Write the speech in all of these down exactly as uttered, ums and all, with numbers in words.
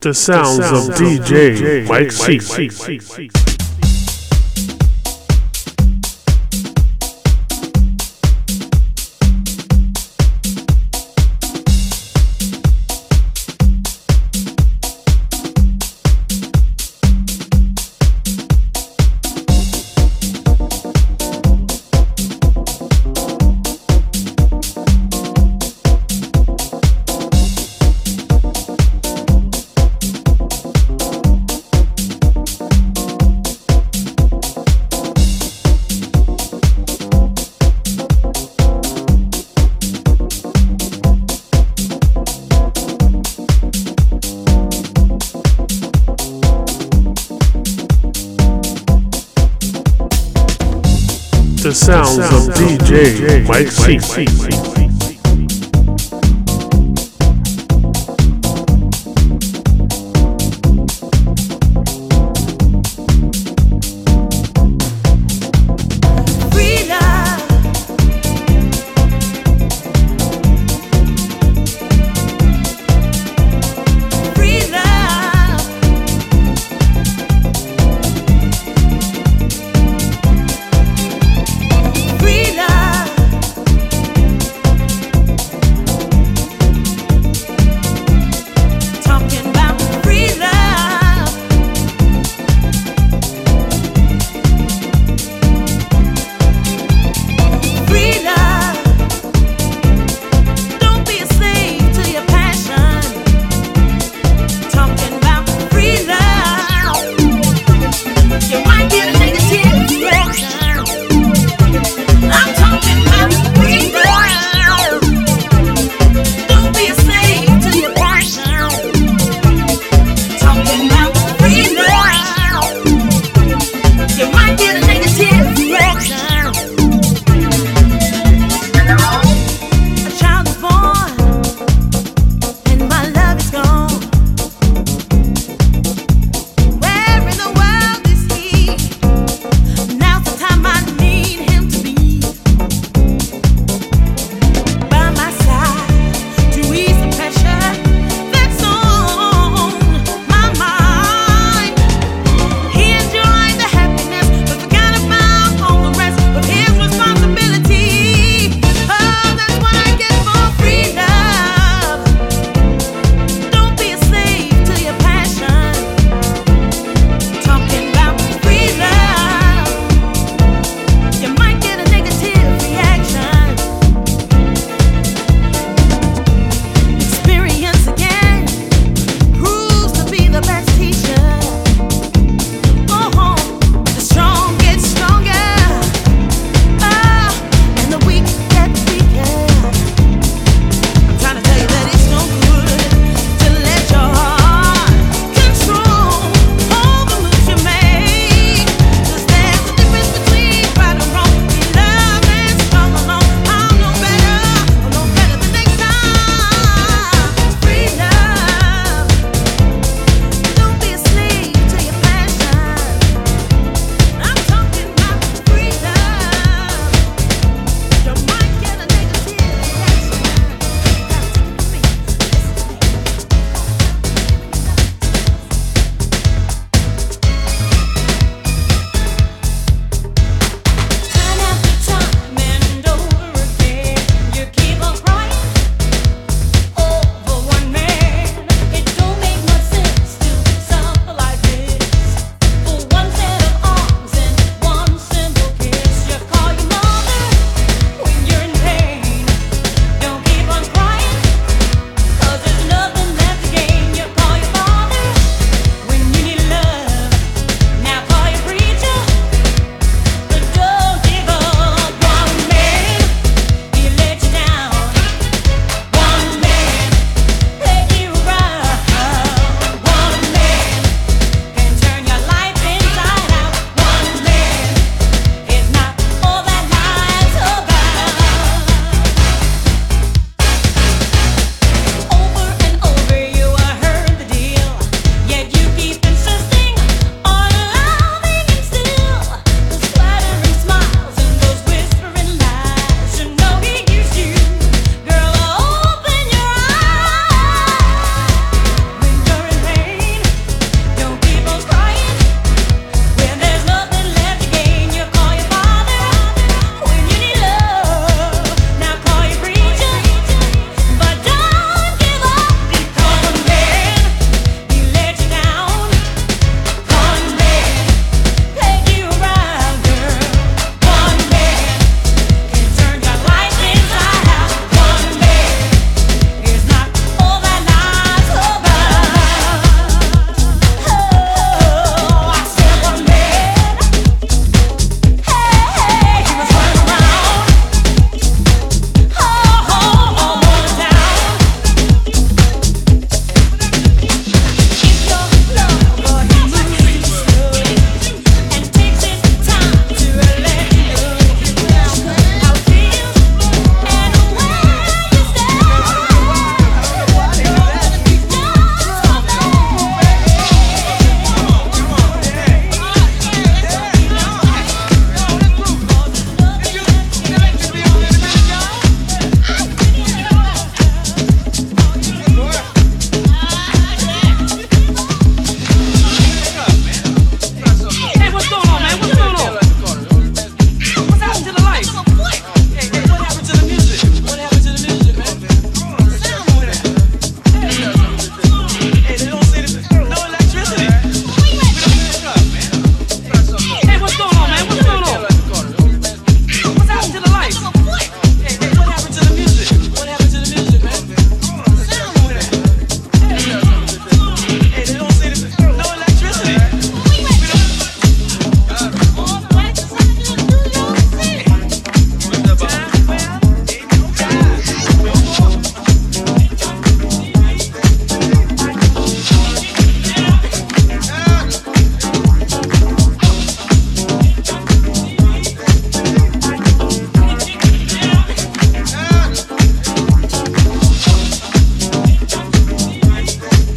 The sounds, the sounds of D J, D J Mike C. Mike C. Mike C. The sounds, the sounds of D J, D J Mike C. Mike C.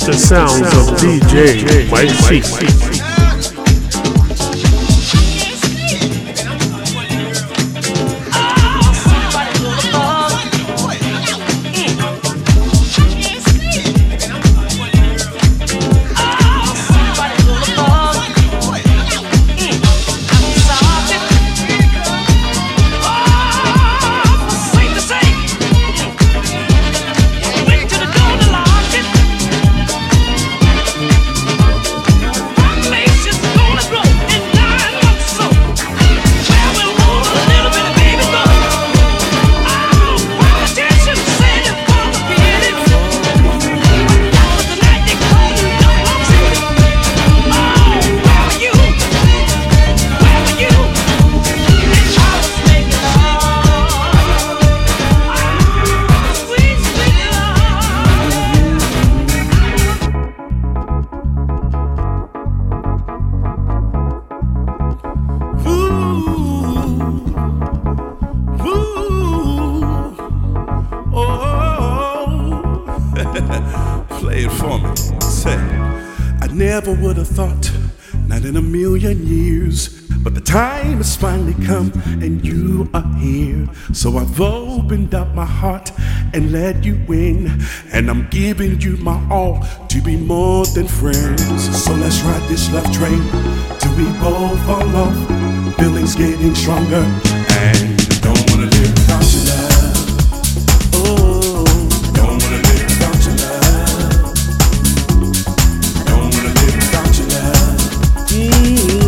the sounds of D J Mike C. And you are here, so I've opened up my heart and let you in, and I'm giving you my all to be more than friends. So let's ride this love train till we both fall off. Feelings getting stronger and don't wanna live without you, love. Oh, don't wanna live without you, love. Don't wanna live without you, love. Mm-hmm.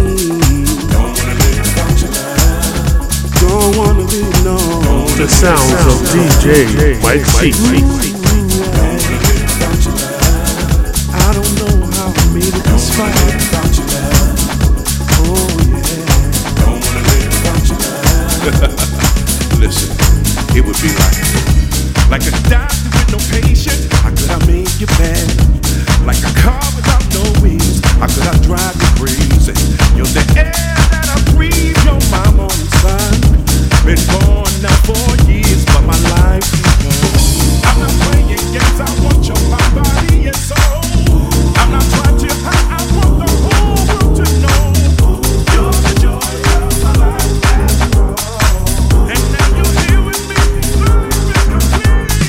Wanna be known. The sounds of D J Mike C. I don't know how I made it this far. Oh yeah. Don't wanna live without you, love. Listen, it would be like like a doctor with no patient. How could I make you mad? Like a car without no wheels. How could I drive you crazy? You're the air that I breathe. You're my morning sun. Been born now for years, but my life is gone. I'm not playing games, I want your my body and soul. I'm not trying to hide, I want the whole world to know. You're the joy of my life after all. And now you're here with me, life is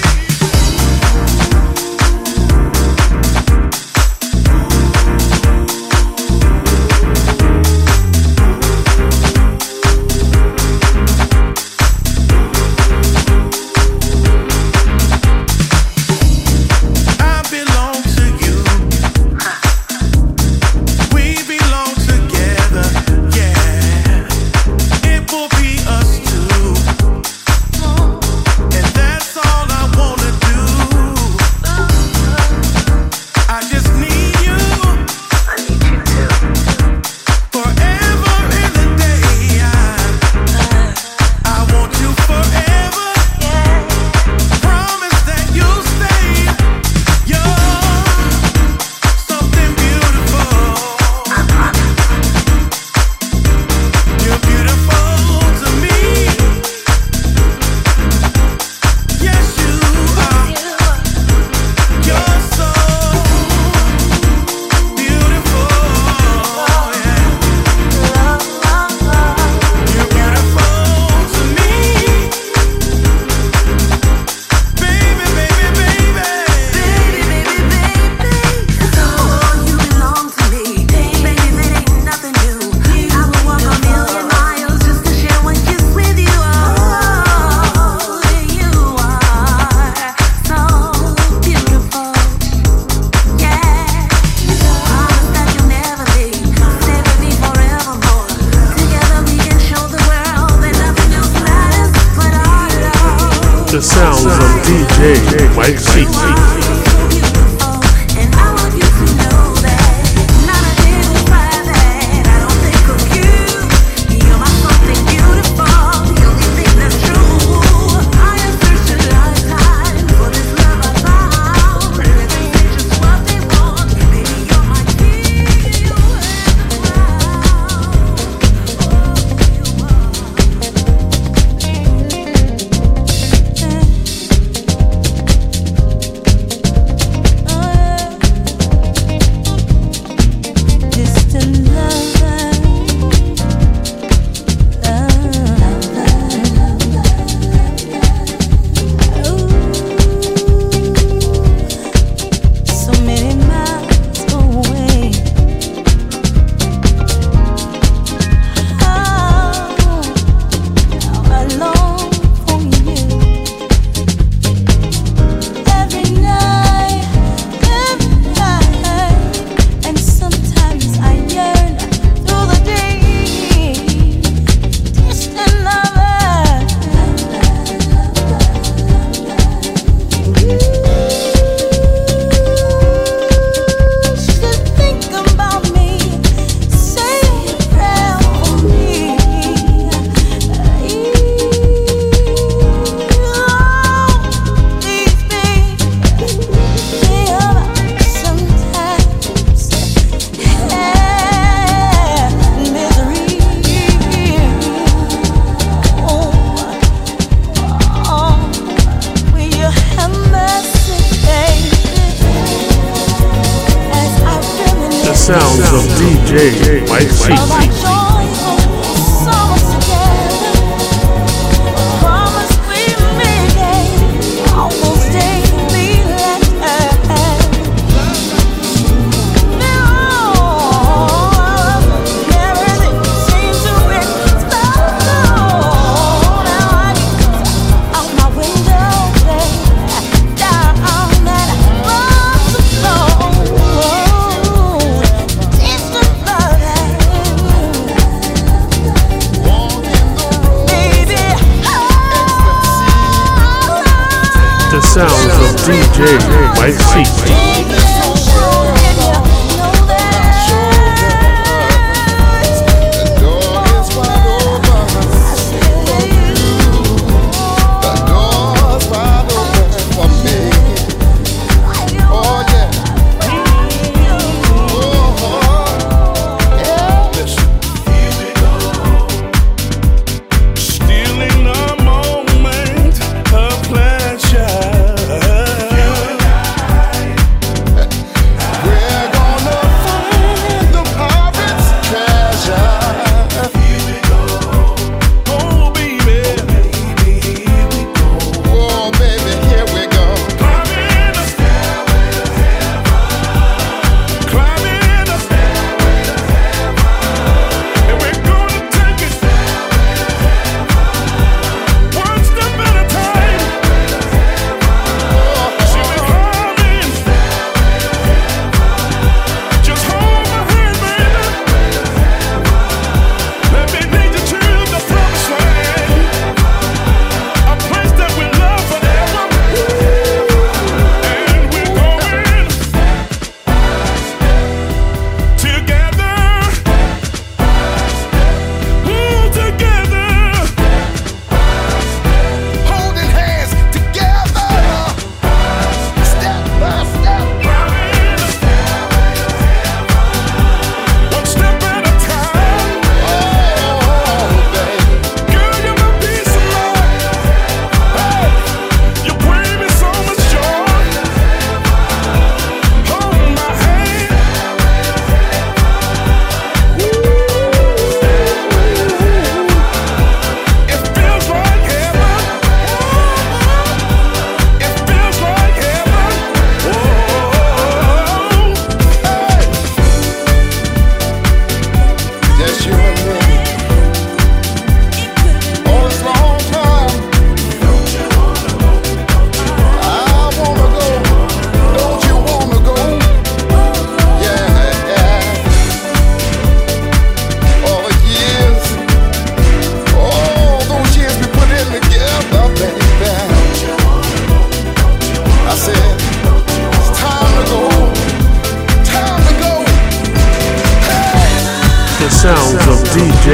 sounds of D J Mike C. Sounds of D J Mike C. Sounds of D J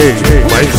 Mike C.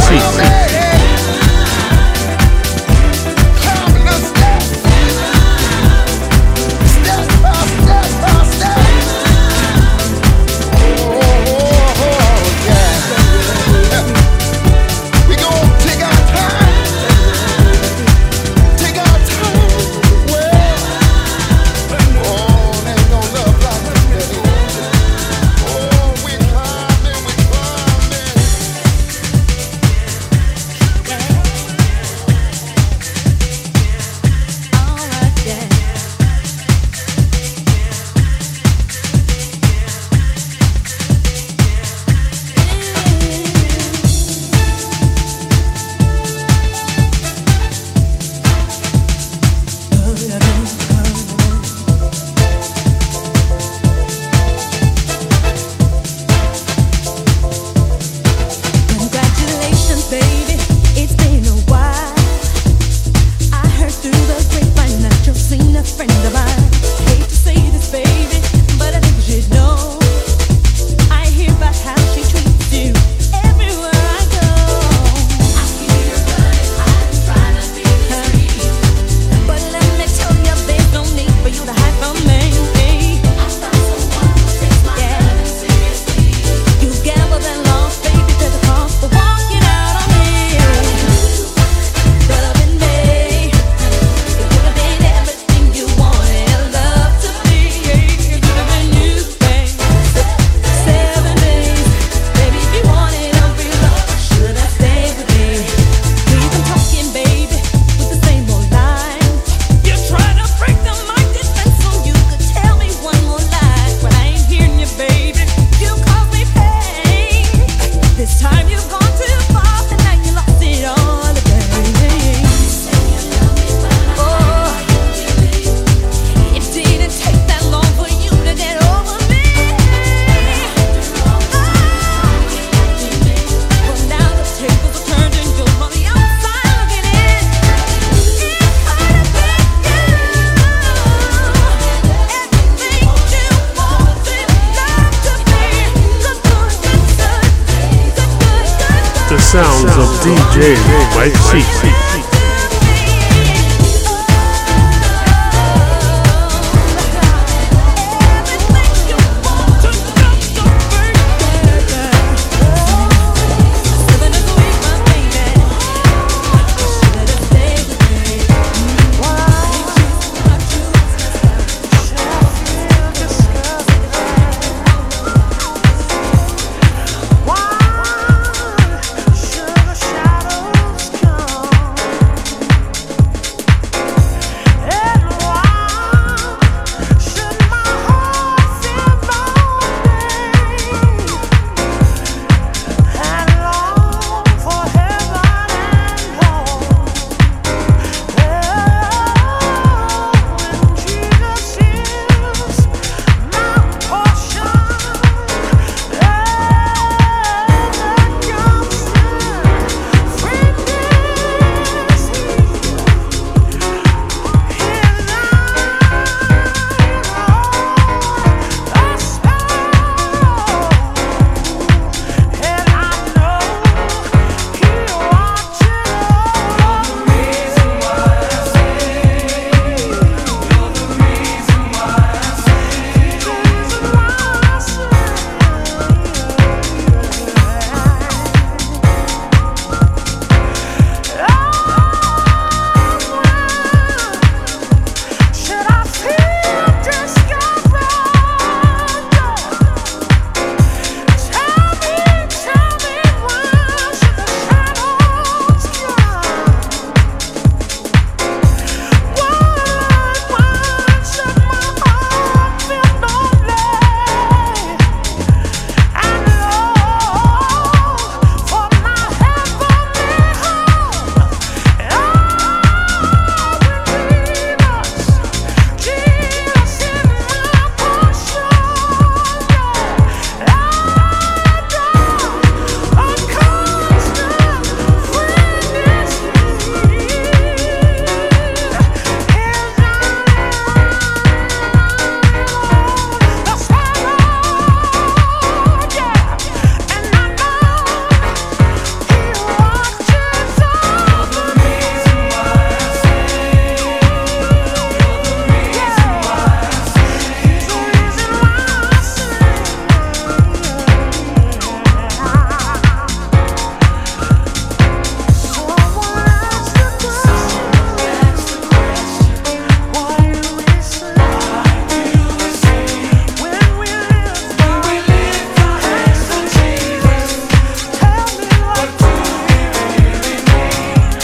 of D J Mike C.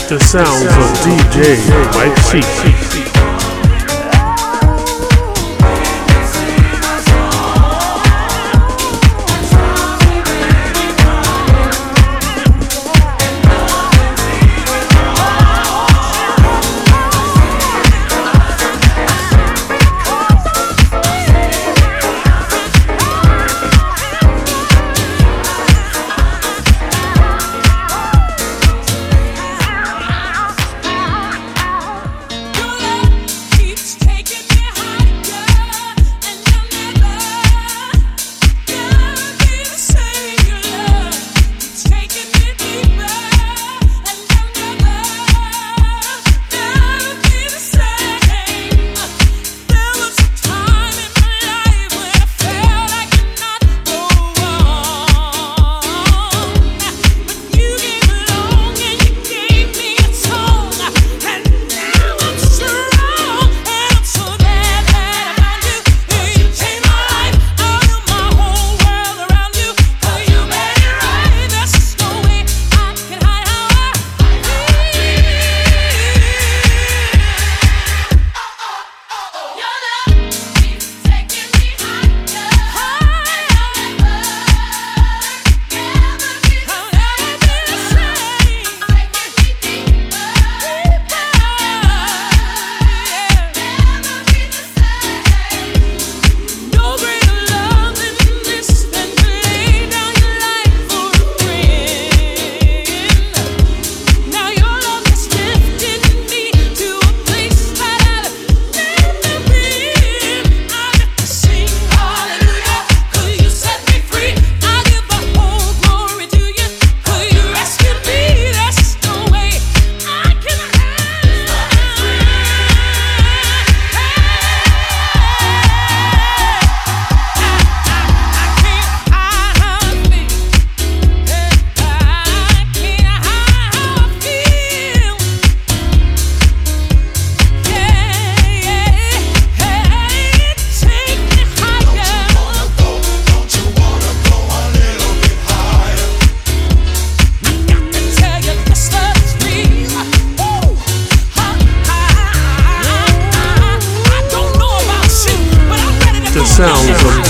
The sounds of D J Mike C.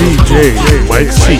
D J Mike C.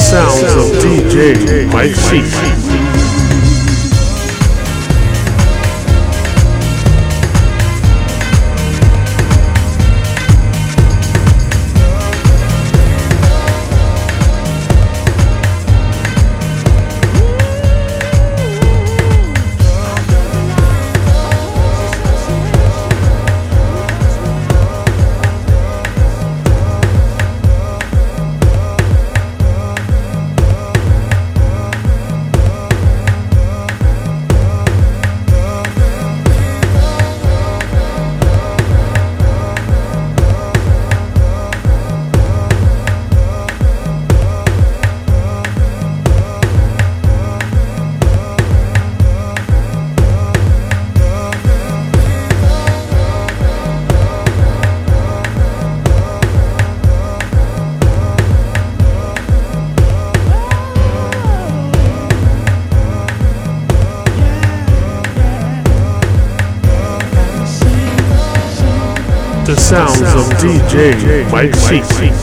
Sounds of D J Mike C. Sounds of D J Mike C. The sounds of D J Mike C. Bye.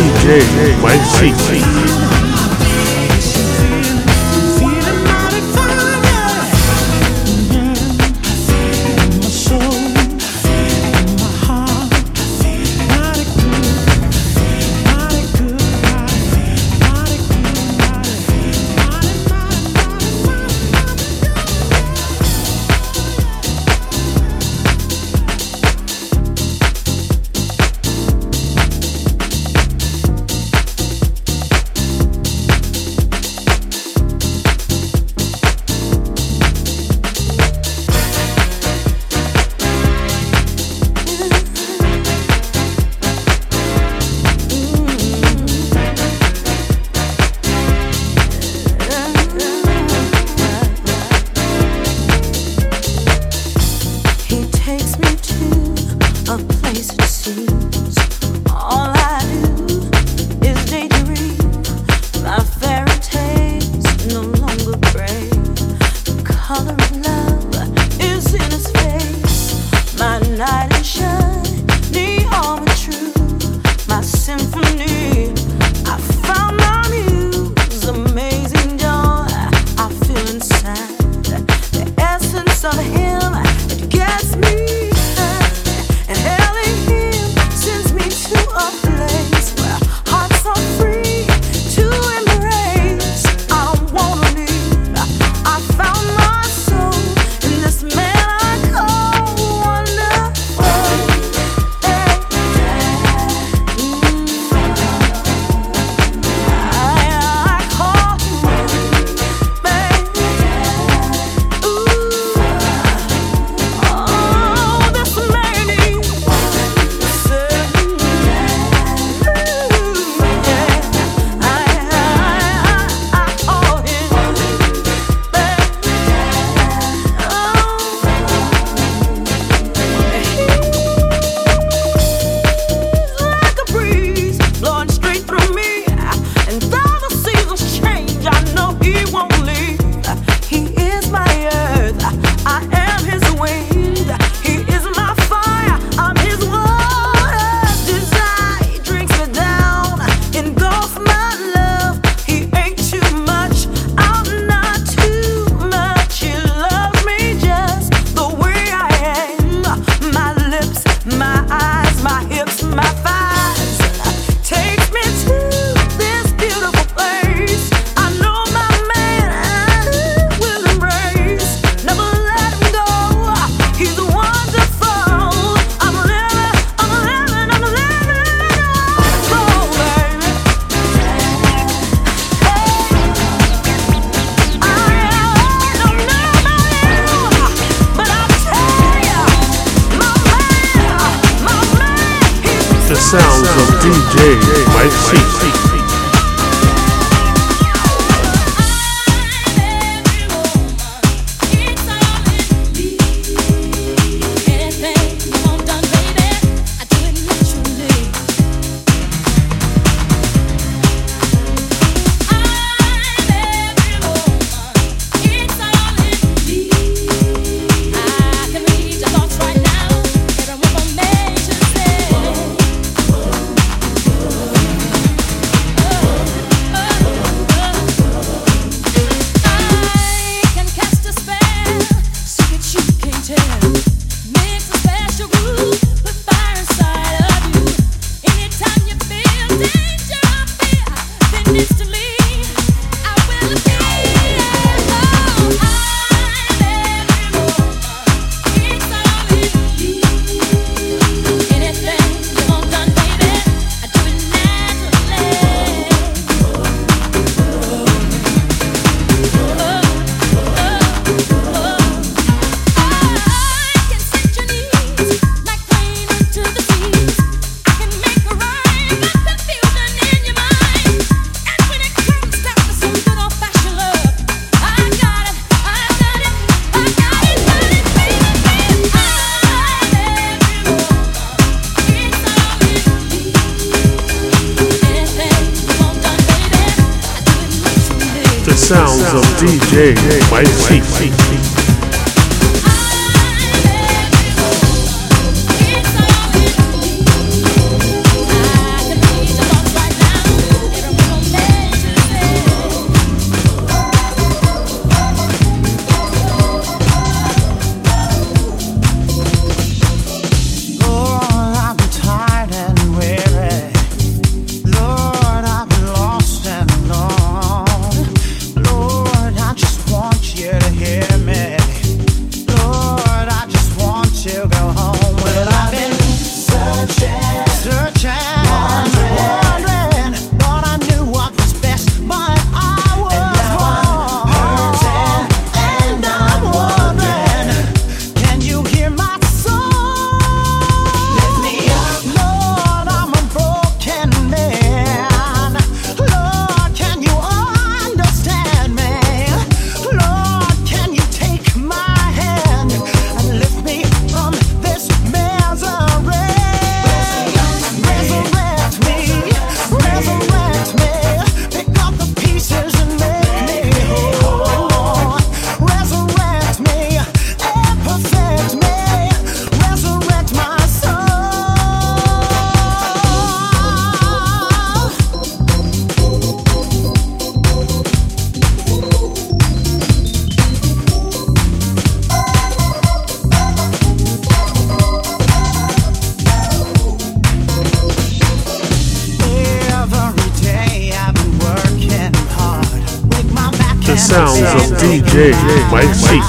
D J Mike C. Sounds of D J Mike C. Sounds of D J Mike C. sounds of D J Mike C.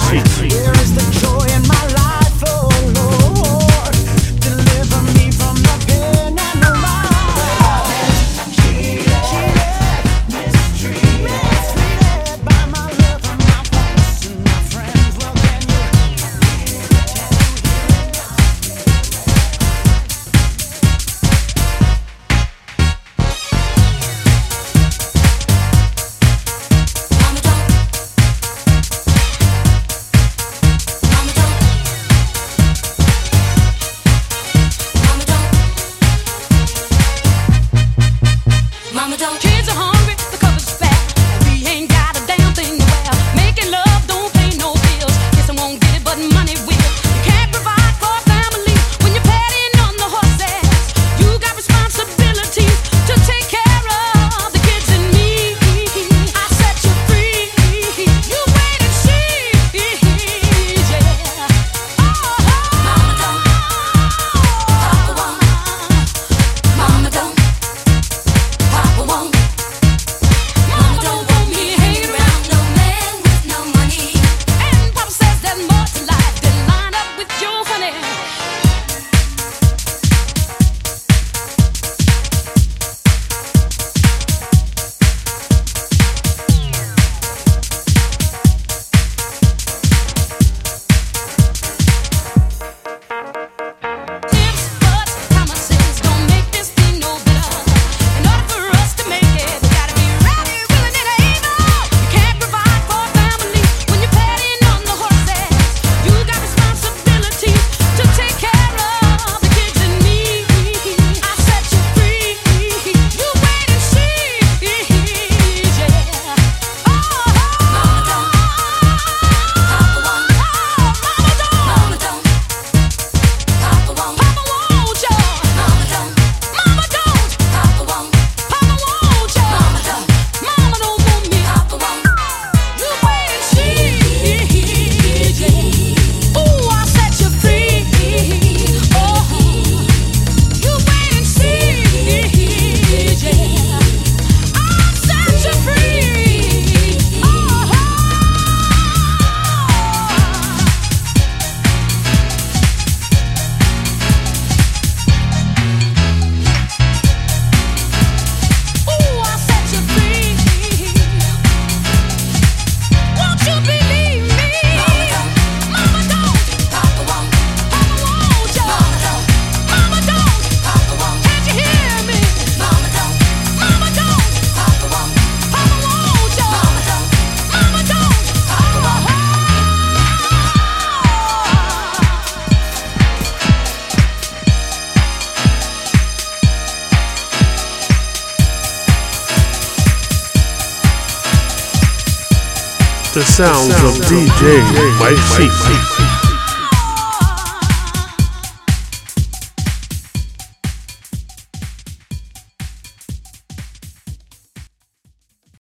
The sounds of D J Mike C.